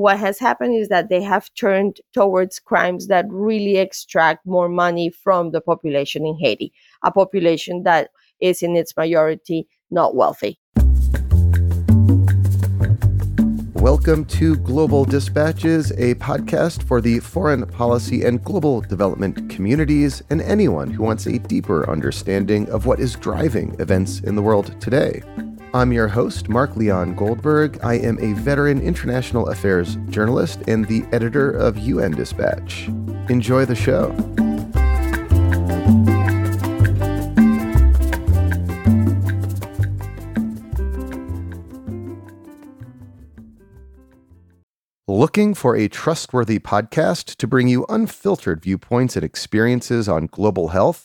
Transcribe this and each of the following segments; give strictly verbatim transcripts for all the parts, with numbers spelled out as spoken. what has happened is that they have turned towards crimes that really extract more money from the population in Haiti, a population that is in its majority not wealthy. Welcome to Global Dispatches, a podcast for the foreign policy and global development communities and anyone who wants a deeper understanding of what is driving events in the world today. I'm your host, Mark Leon Goldberg. I am a veteran international affairs journalist and the editor of U N Dispatch. Enjoy the show. Looking for a trustworthy podcast to bring you unfiltered viewpoints and experiences on global health?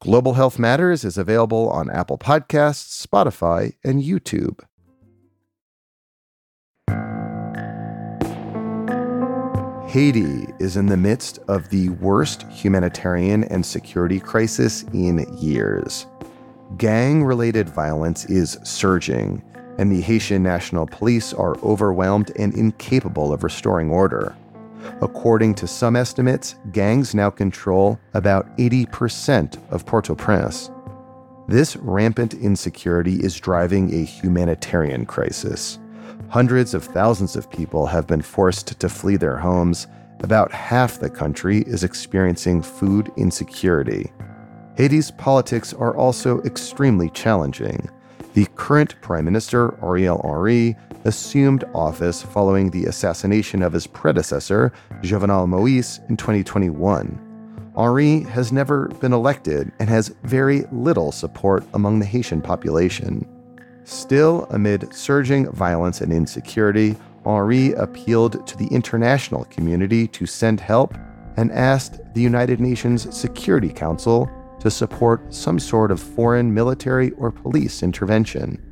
Global Health Matters is available on Apple Podcasts, Spotify, and YouTube. Haiti is in the midst of the worst humanitarian and security crisis in years. Gang-related violence is surging, and the Haitian National Police are overwhelmed and incapable of restoring order. According to some estimates, gangs now control about eighty percent of Port-au-Prince. This rampant insecurity is driving a humanitarian crisis. Hundreds of thousands of people have been forced to flee their homes. About half the country is experiencing food insecurity. Haiti's politics are also extremely challenging. The current Prime Minister, Ariel Henry, assumed office following the assassination of his predecessor, Jovenel Moïse, in twenty twenty-one. Henry has never been elected and has very little support among the Haitian population. Still, amid surging violence and insecurity, Henry appealed to the international community to send help and asked the United Nations Security Council to support some sort of foreign military or police intervention.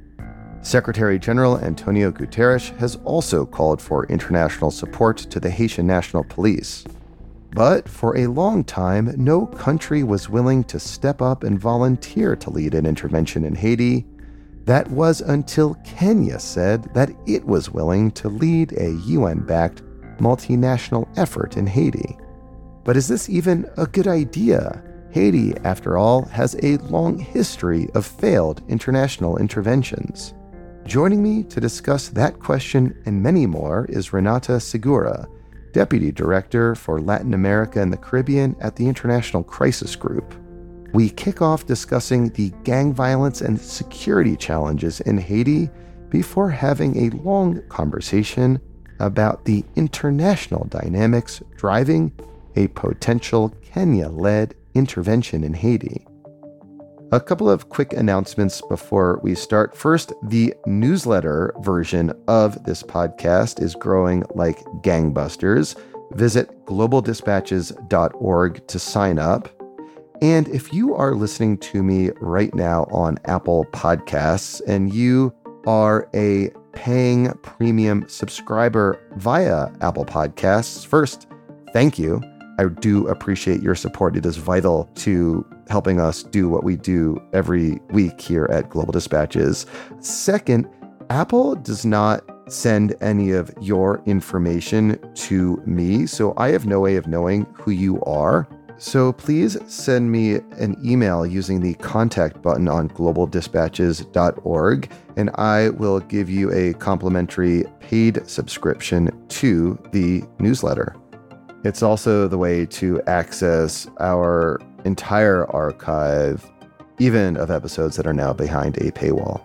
Secretary General Antonio Guterres has also called for international support to the Haitian National Police. But for a long time, no country was willing to step up and volunteer to lead an intervention in Haiti. That was until Kenya said that it was willing to lead a U N-backed multinational effort in Haiti. But is this even a good idea? Haiti, after all, has a long history of failed international interventions. Joining me to discuss that question and many more is Renata Segura, Deputy Director for Latin America and the Caribbean at the International Crisis Group. We kick off discussing the gang violence and security challenges in Haiti before having a long conversation about the international dynamics driving a potential Kenya-led intervention in Haiti. A couple of quick announcements before we start. First, the newsletter version of this podcast is growing like gangbusters. Visit global dispatches dot org to sign up. And if you are listening to me right now on Apple Podcasts and you are a paying premium subscriber via Apple Podcasts, first, thank you. I do appreciate your support. It is vital to helping us do what we do every week here at Global Dispatches. Second, Apple does not send any of your information to me, so I have no way of knowing who you are. So please send me an email using the contact button on global dispatches dot org, and I will give you a complimentary paid subscription to the newsletter. It's also the way to access our entire archive, even of episodes that are now behind a paywall.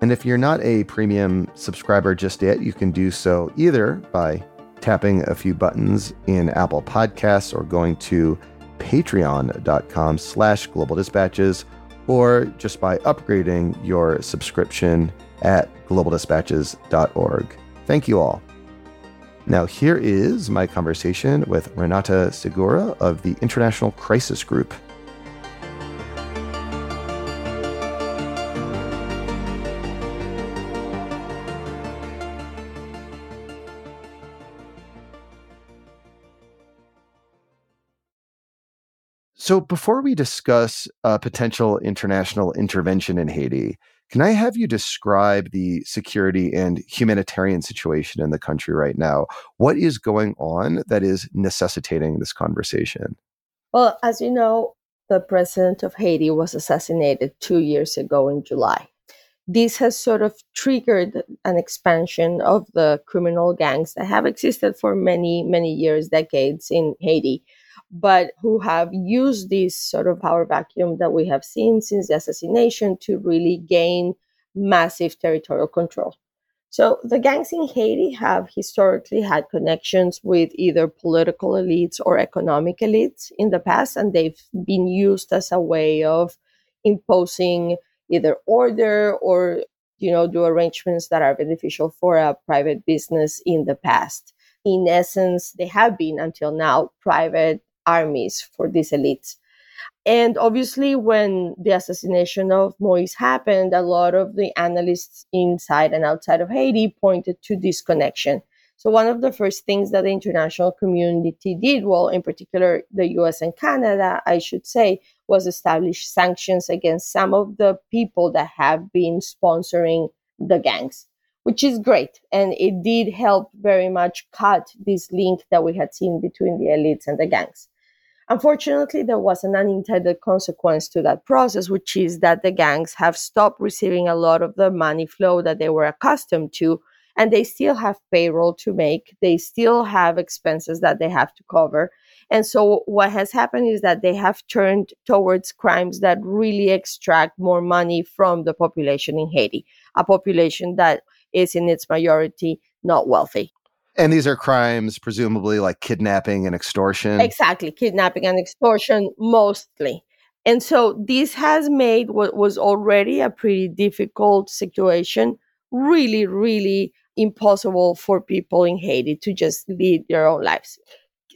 And if you're not a premium subscriber just yet, you can do so either by tapping a few buttons in Apple Podcasts or going to patreon.com slash global dispatches, or just by upgrading your subscription at global dispatches dot org. Thank you all. Now, here is my conversation with Renata Segura of the International Crisis Group. So before we discuss uh, potential international intervention in Haiti, can I have you describe the security and humanitarian situation in the country right now? What is going on that is necessitating this conversation? Well, as you know, the president of Haiti was assassinated two years ago in July. This has sort of triggered an expansion of the criminal gangs that have existed for many, many years, decades in Haiti, but who have used this sort of power vacuum that we have seen since the assassination to really gain massive territorial control. So the gangs in Haiti have historically had connections with either political elites or economic elites in the past, and they've been used as a way of imposing either order or, you know, do arrangements that are beneficial for a private business in the past. In essence, they have been, until now, private armies for these elites. And obviously, when the assassination of Moïse happened, a lot of the analysts inside and outside of Haiti pointed to this connection. So one of the first things that the international community did, well, in particular, the U S and Canada, I should say, was establish sanctions against some of the people that have been sponsoring the gangs, which is great. And it did help very much cut this link that we had seen between the elites and the gangs. Unfortunately, there was an unintended consequence to that process, which is that the gangs have stopped receiving a lot of the money flow that they were accustomed to, and they still have payroll to make. They still have expenses that they have to cover. And so what has happened is that they have turned towards crimes that really extract more money from the population in Haiti, a population that is in its majority not wealthy. And these are crimes presumably like kidnapping and extortion. Exactly, kidnapping and extortion mostly. And so this has made what was already a pretty difficult situation really, really impossible for people in Haiti to just lead their own lives.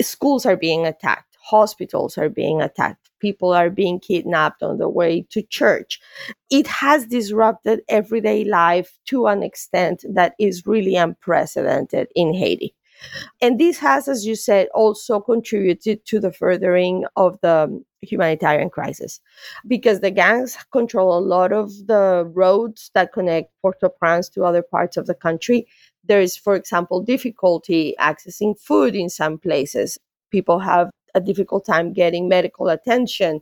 Schools are being attacked, hospitals are being attacked, people are being kidnapped on the way to church. It has disrupted everyday life to an extent that is really unprecedented in Haiti. And this has, as you said, also contributed to the furthering of the humanitarian crisis, because the gangs control a lot of the roads that connect Port-au-Prince to other parts of the country. There is, for example, difficulty accessing food in some places. People have a difficult time getting medical attention.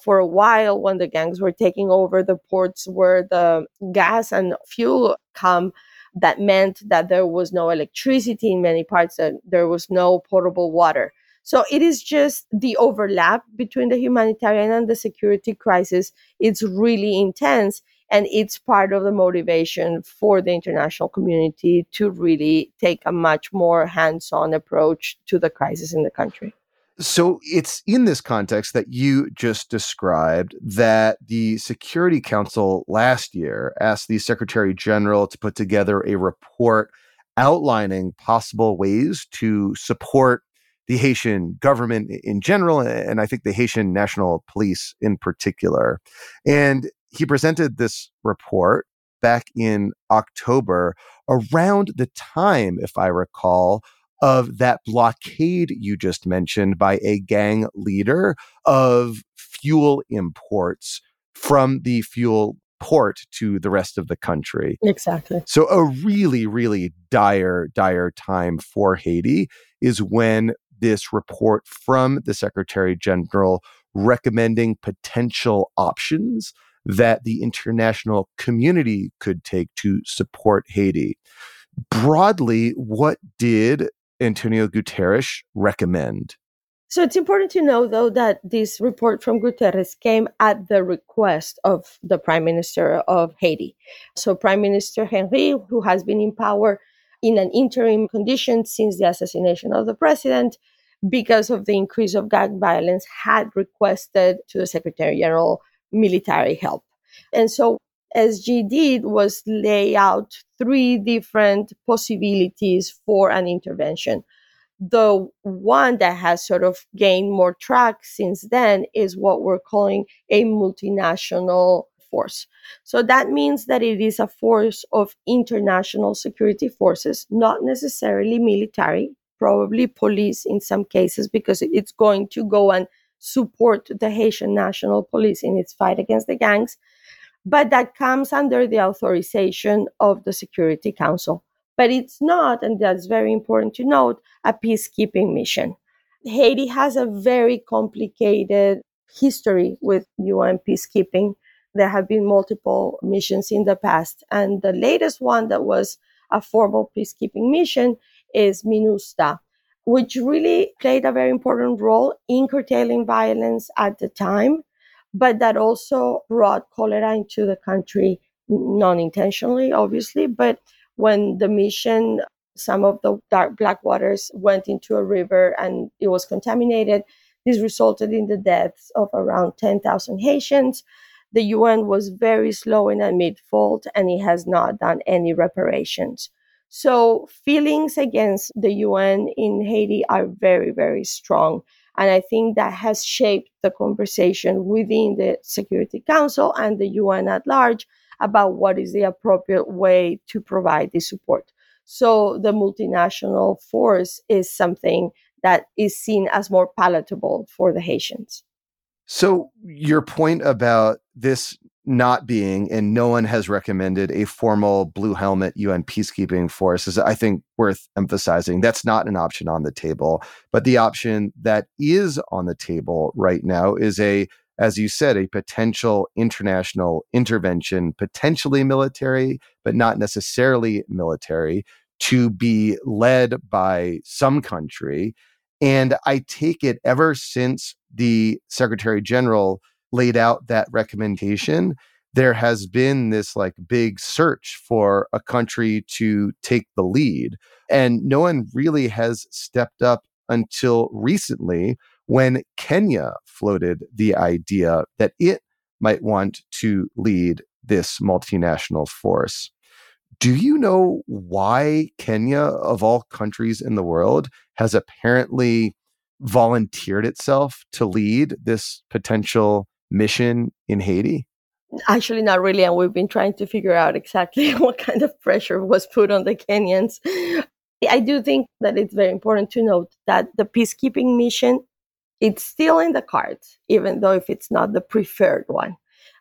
For a while, when the gangs were taking over the ports where the gas and fuel come, that meant that there was no electricity in many parts, and there was no potable water. So it is just the overlap between the humanitarian and the security crisis. It's really intense, and it's part of the motivation for the international community to really take a much more hands-on approach to the crisis in the country. So it's in this context that you just described that the Security Council last year asked the Secretary General to put together a report outlining possible ways to support the Haitian government in general, and I think the Haitian National Police in particular. And he presented this report back in October, around the time, if I recall, of that blockade you just mentioned by a gang leader of fuel imports from the fuel port to the rest of the country. Exactly. So a really, really dire, dire time for Haiti is when this report from the Secretary General recommending potential options that the international community could take to support Haiti. Broadly, what did Antonio Guterres recommend? So it's important to know, though, that this report from Guterres came at the request of the Prime Minister of Haiti. So Prime Minister Henry, who has been in power in an interim condition since the assassination of the president, because of the increase of gang violence, had requested to the Secretary General military help. And so S G did was lay out three different possibilities for an intervention. The one that has sort of gained more track since then is what we're calling a multinational force. So that means that it is a force of international security forces, not necessarily military, probably police in some cases, because it's going to go and support the Haitian National Police in its fight against the gangs. But that comes under the authorization of the Security Council. But it's not, and that's very important to note, a peacekeeping mission. Haiti has a very complicated history with U N peacekeeping. There have been multiple missions in the past. And the latest one that was a formal peacekeeping mission is MINUSTAH, which really played a very important role in curtailing violence at the time, but that also brought cholera into the country, non-intentionally, obviously, but when the mission, some of the dark black waters went into a river and it was contaminated, this resulted in the deaths of around ten thousand Haitians. The U N was very slow in admitting fault, and it has not done any reparations. So feelings against the U N in Haiti are very, very strong. And I think that has shaped the conversation within the Security Council and the U N at large about what is the appropriate way to provide the support. So the multinational force is something that is seen as more palatable for the Haitians. So your point about this not being, and no one has recommended a formal blue helmet U N peacekeeping force, is I think worth emphasizing. That's not an option on the table. But the option that is on the table right now is a, as you said, a potential international intervention, potentially military, but not necessarily military, to be led by some country. And I take it ever since the Secretary General laid out that recommendation, there has been this like big search for a country to take the lead. And no one really has stepped up until recently, when Kenya floated the idea that it might want to lead this multinational force. Do you know why Kenya, of all countries in the world, has apparently volunteered itself to lead this potential mission in Haiti? Actually, not really. And we've been trying to figure out exactly what kind of pressure was put on the Kenyans. I do think that it's very important to note that the peacekeeping mission, it's still in the cards, even though if it's not the preferred one.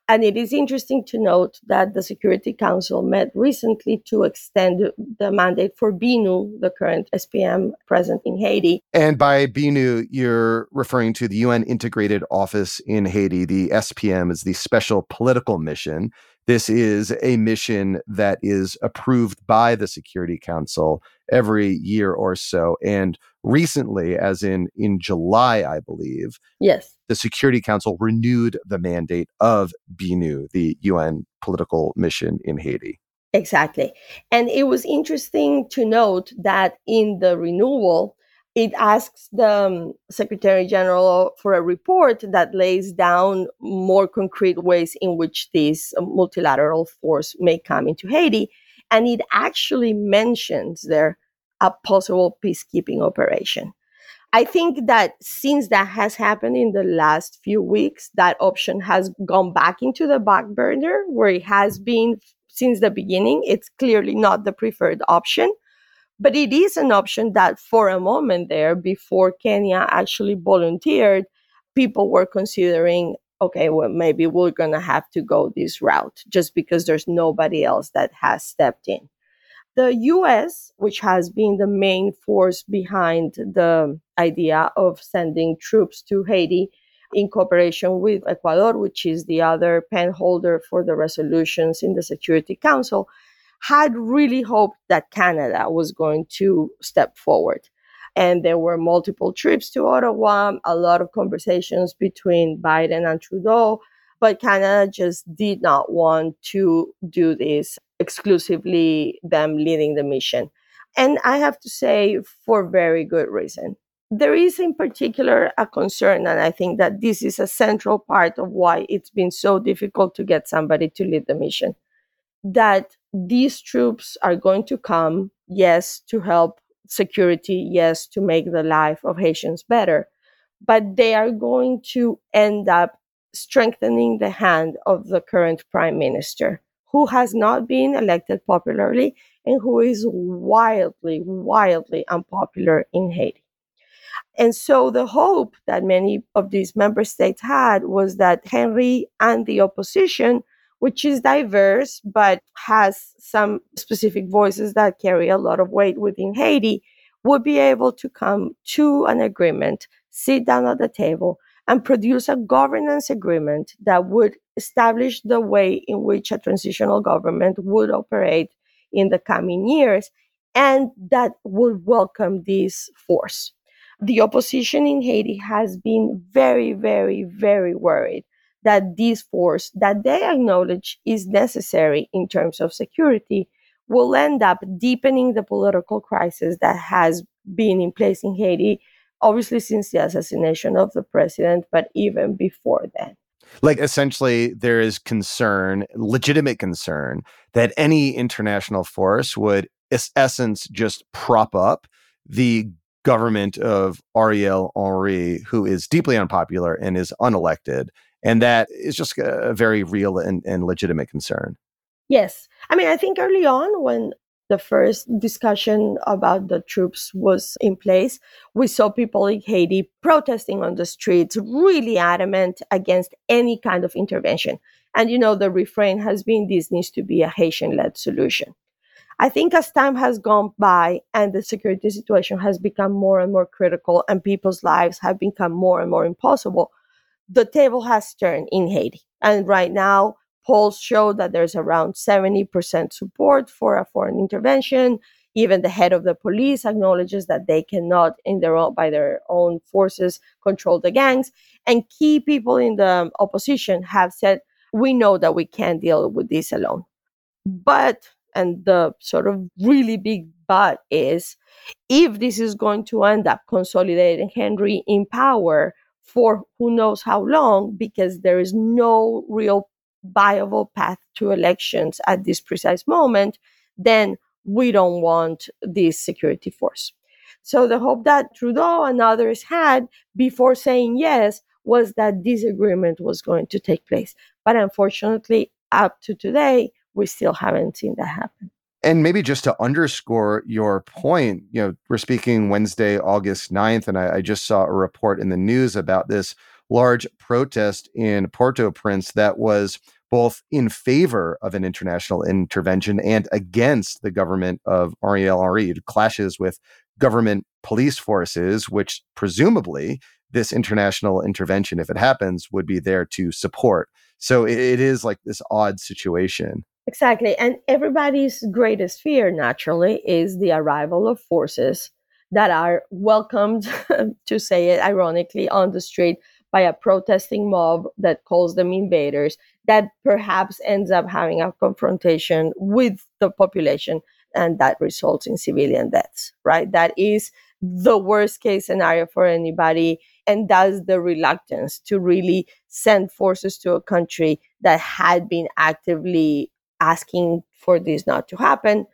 And it is interesting to note that the Security Council met recently to extend the mandate for BINUH, the current S P M present in Haiti. And by BINUH, you're referring to the U N Integrated Office in Haiti. The S P M is the Special Political Mission. This is a mission that is approved by the Security Council every year or so. And recently, as in in July, I believe, yes, the Security Council renewed the mandate of BINUH, the U N political mission in Haiti. Exactly. And it was interesting to note that in the renewal, it asks the um, Secretary General for a report that lays down more concrete ways in which this multilateral force may come into Haiti. And it actually mentions there a possible peacekeeping operation. I think that since that has happened in the last few weeks, that option has gone back into the back burner where it has been since the beginning. It's clearly not the preferred option. But it is an option that for a moment there, before Kenya actually volunteered, people were considering, okay, well, maybe we're going to have to go this route just because there's nobody else that has stepped in. The U S, which has been the main force behind the idea of sending troops to Haiti in cooperation with Ecuador, which is the other pen holder for the resolutions in the Security Council, had really hoped that Canada was going to step forward. And there were multiple trips to Ottawa, a lot of conversations between Biden and Trudeau, but Canada just did not want to do this exclusively them leading the mission. And I have to say, for very good reason. There is in particular a concern, and I think that this is a central part of why it's been so difficult to get somebody to lead the mission, that these troops are going to come, yes, to help security, yes, to make the life of Haitians better, but they are going to end up strengthening the hand of the current prime minister, who has not been elected popularly and who is wildly, wildly unpopular in Haiti. And so the hope that many of these member states had was that Henry and the opposition, which is diverse but has some specific voices that carry a lot of weight within Haiti, would be able to come to an agreement, sit down at the table, and produce a governance agreement that would establish the way in which a transitional government would operate in the coming years, and that would welcome this force. The opposition in Haiti has been very, very, very worried that this force that they acknowledge is necessary in terms of security will end up deepening the political crisis that has been in place in Haiti, obviously since the assassination of the president, but even before then. Like, essentially, there is concern, legitimate concern, that any international force would, in essence, just prop up the government of Ariel Henry, who is deeply unpopular and is unelected. And that is just a very real and, and legitimate concern. Yes. I mean, I think early on, when the first discussion about the troops was in place, we saw people in Haiti protesting on the streets, really adamant against any kind of intervention. And, you know, the refrain has been, this needs to be a Haitian-led solution. I think as time has gone by and the security situation has become more and more critical and people's lives have become more and more impossible, the table has turned in Haiti. And right now, polls show that there's around seventy percent support for a foreign intervention. Even the head of the police acknowledges that they cannot, in their own, by their own forces, control the gangs. And key people in the opposition have said, we know that we can't deal with this alone. But... and the sort of really big but is, if this is going to end up consolidating Henry in power for who knows how long, because there is no real viable path to elections at this precise moment, then we don't want this security force. So the hope that Trudeau and others had before saying yes was that this agreement was going to take place. But unfortunately, up to today, we still haven't seen that happen. And maybe just to underscore your point, you know, we're speaking Wednesday, August ninth, and I, I just saw a report in the news about this large protest in Port-au-Prince that was both in favor of an international intervention and against the government of Ariel Henry. It clashes with government police forces, which presumably this international intervention, if it happens, would be there to support. So it, it is like this odd situation. Exactly. And everybody's greatest fear, naturally, is the arrival of forces that are welcomed, to say it ironically, on the street by a protesting mob that calls them invaders, that perhaps ends up having a confrontation with the population, and that results in civilian deaths, right? That is the worst case scenario for anybody, and that's the reluctance to really send forces to a country that had been actively asking for this not to happen.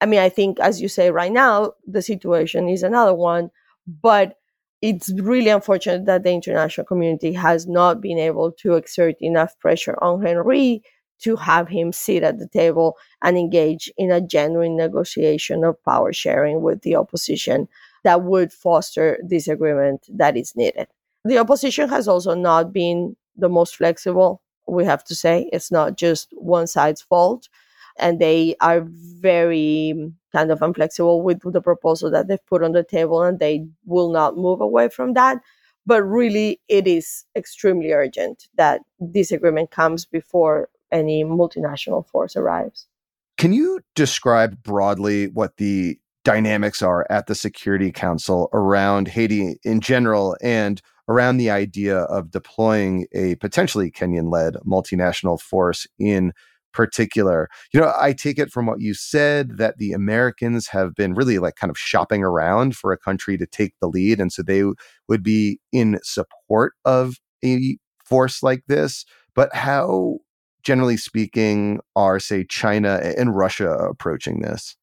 I mean, I think, as you say right now, the situation is another one, but it's really unfortunate that the international community has not been able to exert enough pressure on Henry to have him sit at the table and engage in a genuine negotiation of power sharing with the opposition that would foster this agreement that is needed. The opposition has also not been the most flexible. We have to say it's not just one side's fault, and they are very kind of inflexible with the proposal that they've put on the table, and they will not move away from that. But really, it is extremely urgent that this agreement comes before any multinational force arrives. Can you describe broadly what the dynamics are at the Security Council around Haiti in general and around the idea of deploying a potentially Kenyan-led multinational force in particular. You know, I take it from what you said that the Americans have been really like kind of shopping around for a country to take the lead. And so they would be in support of a force like this. But how, generally speaking, are, say, China and Russia approaching this?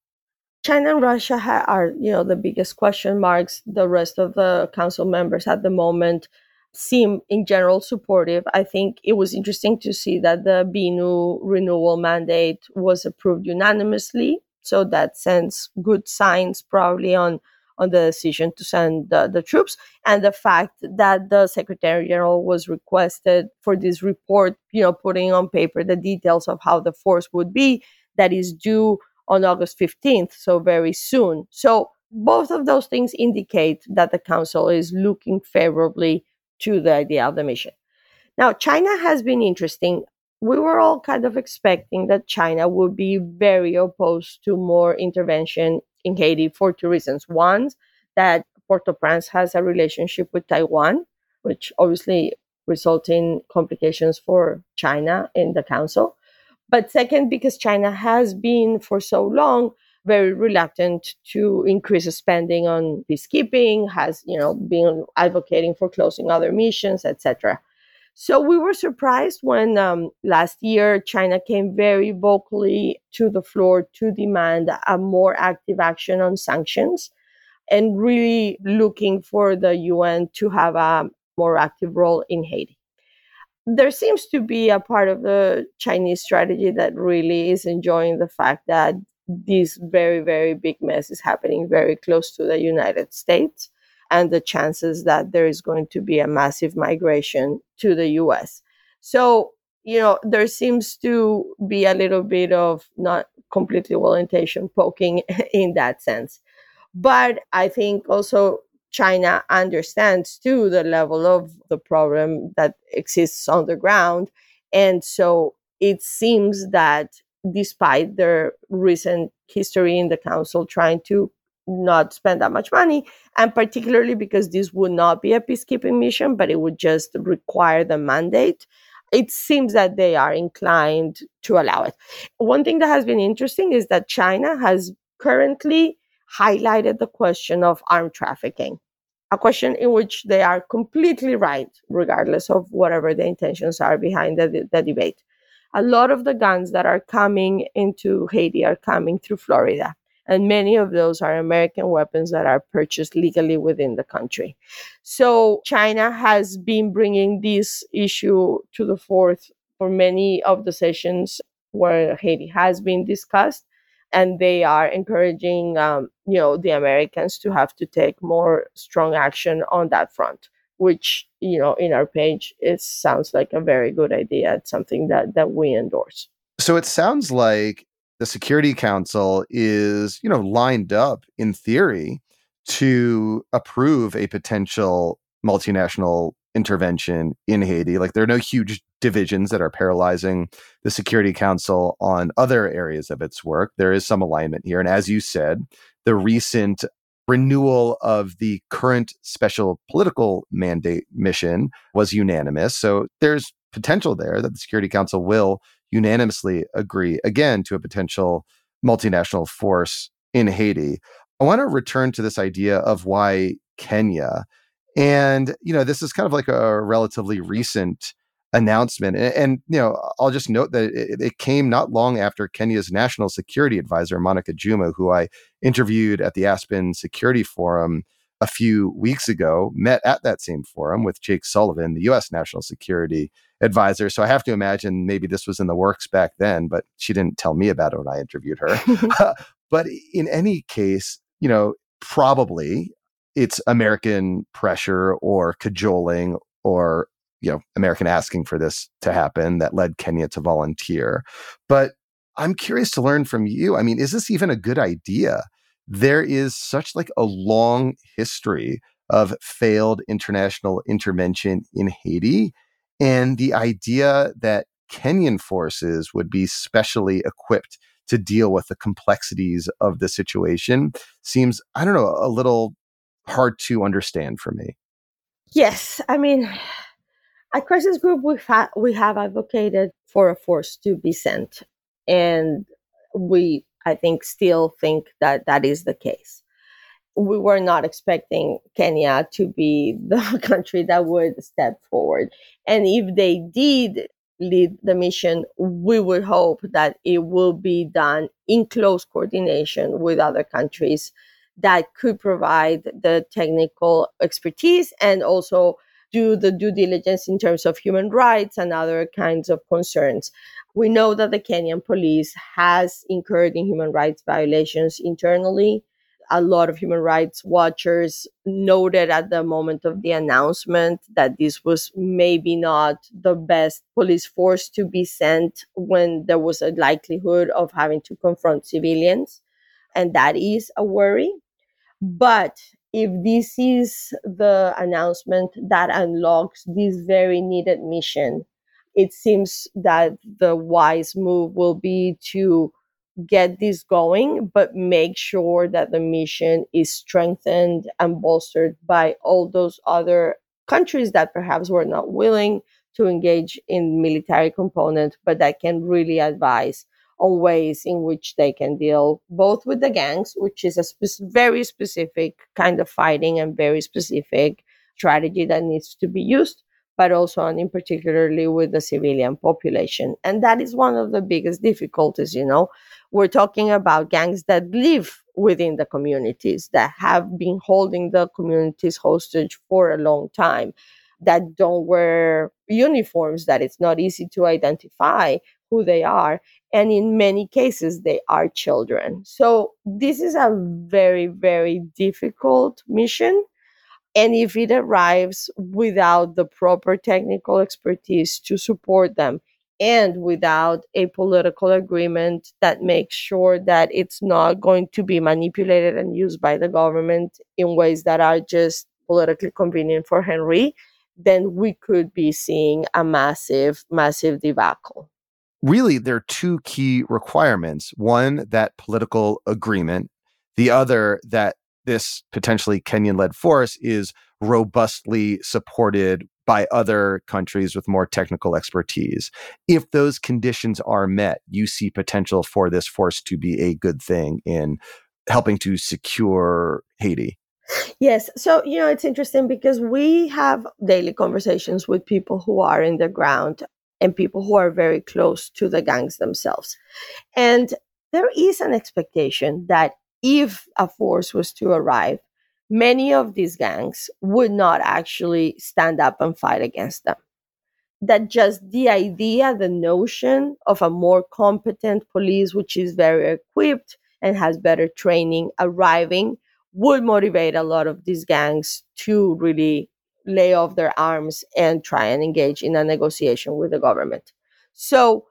China and Russia ha- are, you know, the biggest question marks. The rest of the council members at the moment seem in general supportive. I think it was interesting to see that the BINUH renewal mandate was approved unanimously. So that sends good signs probably on, on the decision to send the, the troops. And the fact that the Secretary General was requested for this report, you know, putting on paper the details of how the force would be, that is due on August fifteenth, so very soon. So both of those things indicate that the Council is looking favorably to the idea of the mission. Now, China has been interesting. We were all kind of expecting that China would be very opposed to more intervention in Haiti for two reasons. One, that Port-au-Prince has a relationship with Taiwan, which obviously results in complications for China in the Council. But second, because China has been for so long very reluctant to increase spending on peacekeeping, has, you know, been advocating for closing other missions, et cetera. So we were surprised when um, last year China came very vocally to the floor to demand a more active action on sanctions and really looking for the U N to have a more active role in Haiti. There seems to be a part of the Chinese strategy that really is enjoying the fact that this very, very big mess is happening very close to the United States and the chances that there is going to be a massive migration to the U S. So, you know, there seems to be a little bit of not completely well intentioned poking in that sense. But I think also China understands, too, the level of the problem that exists on the ground. And so it seems that despite their recent history in the Council trying to not spend that much money, and particularly because this would not be a peacekeeping mission, but it would just require the mandate, it seems that they are inclined to allow it. One thing that has been interesting is that China has currently highlighted the question of arms trafficking, a question in which they are completely right, regardless of whatever the intentions are behind the, the debate. A lot of the guns that are coming into Haiti are coming through Florida, and many of those are American weapons that are purchased legally within the country. So China has been bringing this issue to the fore for many of the sessions where Haiti has been discussed. And they are encouraging, um, you know, the Americans to have to take more strong action on that front, which, you know, in our page, it sounds like a very good idea. It's something that that we endorse. So it sounds like the Security Council is, you know, lined up in theory to approve a potential multinational intervention in Haiti. Like, there are no huge divisions that are paralyzing the Security Council on other areas of its work. There is some alignment here. And as you said, the recent renewal of the current special political mandate mission was unanimous. So there's potential there that the Security Council will unanimously agree again to a potential multinational force in Haiti. I want to return to this idea of why Kenya. And, you know, this is kind of like a relatively recent announcement. And, and you know, I'll just note that it, it came not long after Kenya's national security advisor, Monica Juma, who I interviewed at the Aspen Security Forum a few weeks ago, met at that same forum with Jake Sullivan, the U S national security advisor. So I have to imagine maybe this was in the works back then, but she didn't tell me about it when I interviewed her. But in any case, you know, probably it's American pressure or cajoling or, you know, American asking for this to happen that led Kenya to volunteer. But I'm curious to learn from you. I mean, is this even a good idea? There is such like a long history of failed international intervention in Haiti. And the idea that Kenyan forces would be specially equipped to deal with the complexities of the situation seems, I don't know, a little hard to understand for me. Yes. I mean, at Crisis Group, we've ha- we have advocated for a force to be sent. And we, I think, still think that that is the case. We were not expecting Kenya to be the country that would step forward. And if they did lead the mission, we would hope that it will be done in close coordination with other countries that could provide the technical expertise and also do the due diligence in terms of human rights and other kinds of concerns. We know that the Kenyan police has incurred in human rights violations internally. A lot of human rights watchers noted at the moment of the announcement that this was maybe not the best police force to be sent when there was a likelihood of having to confront civilians. And that is a worry. But if this is the announcement that unlocks this very needed mission, it seems that the wise move will be to get this going, but make sure that the mission is strengthened and bolstered by all those other countries that perhaps were not willing to engage in military component, but that can really advise on ways in which they can deal both with the gangs, which is a spe- very specific kind of fighting and very specific strategy that needs to be used, but also and in particularly with the civilian population. And that is one of the biggest difficulties, you know. We're talking about gangs that live within the communities, that have been holding the communities hostage for a long time, that don't wear uniforms, that it's not easy to identify who they are. And in many cases, they are children. So this is a very, very difficult mission. And if it arrives without the proper technical expertise to support them and without a political agreement that makes sure that it's not going to be manipulated and used by the government in ways that are just politically convenient for Henry, then we could be seeing a massive, massive debacle. Really, there are two key requirements. One, that political agreement. The other, that this potentially Kenyan-led force is robustly supported by other countries with more technical expertise. If those conditions are met, you see potential for this force to be a good thing in helping to secure Haiti. Yes. So, you know, it's interesting because we have daily conversations with people who are in the ground and people who are very close to the gangs themselves. And there is an expectation that if a force was to arrive, many of these gangs would not actually stand up and fight against them. That just the idea, the notion of a more competent police, which is very equipped and has better training, arriving would motivate a lot of these gangs to really lay off their arms and try and engage in a negotiation with the government. So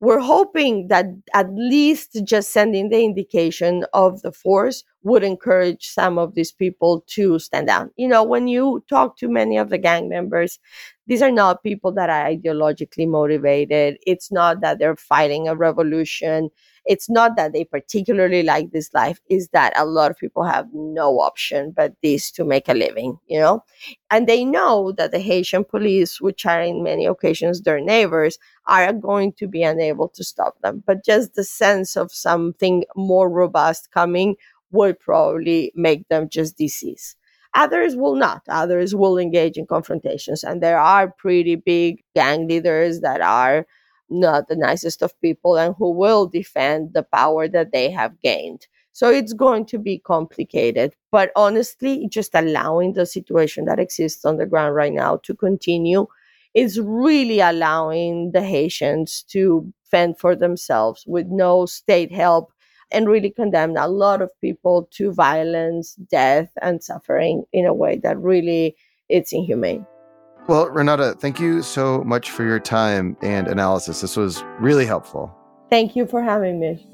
we're hoping that at least just sending the indication of the force would encourage some of these people to stand down. You know, when you talk to many of the gang members, these are not people that are ideologically motivated. It's not that they're fighting a revolution. It's not that they particularly like this life. It's that a lot of people have no option but this to make a living, you know? And they know that the Haitian police, which are in many occasions their neighbors, are going to be unable to stop them. But just the sense of something more robust coming would probably make them just deceased. Others will not. Others will engage in confrontations. And there are pretty big gang leaders that are not the nicest of people and who will defend the power that they have gained. So it's going to be complicated. But honestly, just allowing the situation that exists on the ground right now to continue is really allowing the Haitians to fend for themselves with no state help and really condemn a lot of people to violence, death, and suffering in a way that really it's inhumane. Well, Renata, thank you so much for your time and analysis. This was really helpful. Thank you for having me.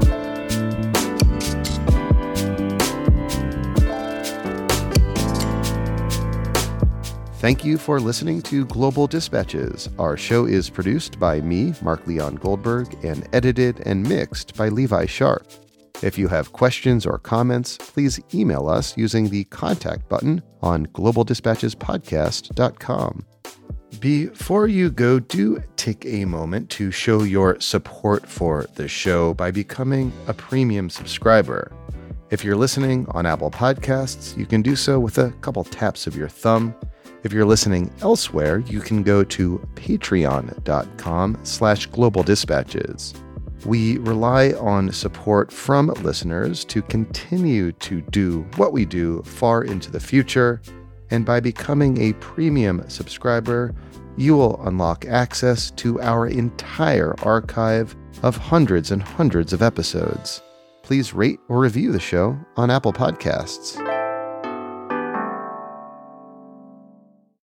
Thank you for listening to Global Dispatches. Our show is produced by me, Mark Leon Goldberg, and edited and mixed by Levi Sharp. If you have questions or comments, please email us using the contact button on global dispatches podcast dot com. Before you go, do take a moment to show your support for the show by becoming a premium subscriber. If you're listening on Apple Podcasts, you can do so with a couple taps of your thumb. If you're listening elsewhere, you can go to patreon.com slash global dispatches. We rely on support from listeners to continue to do what we do far into the future. And by becoming a premium subscriber, you will unlock access to our entire archive of hundreds and hundreds of episodes. Please rate or review the show on Apple Podcasts.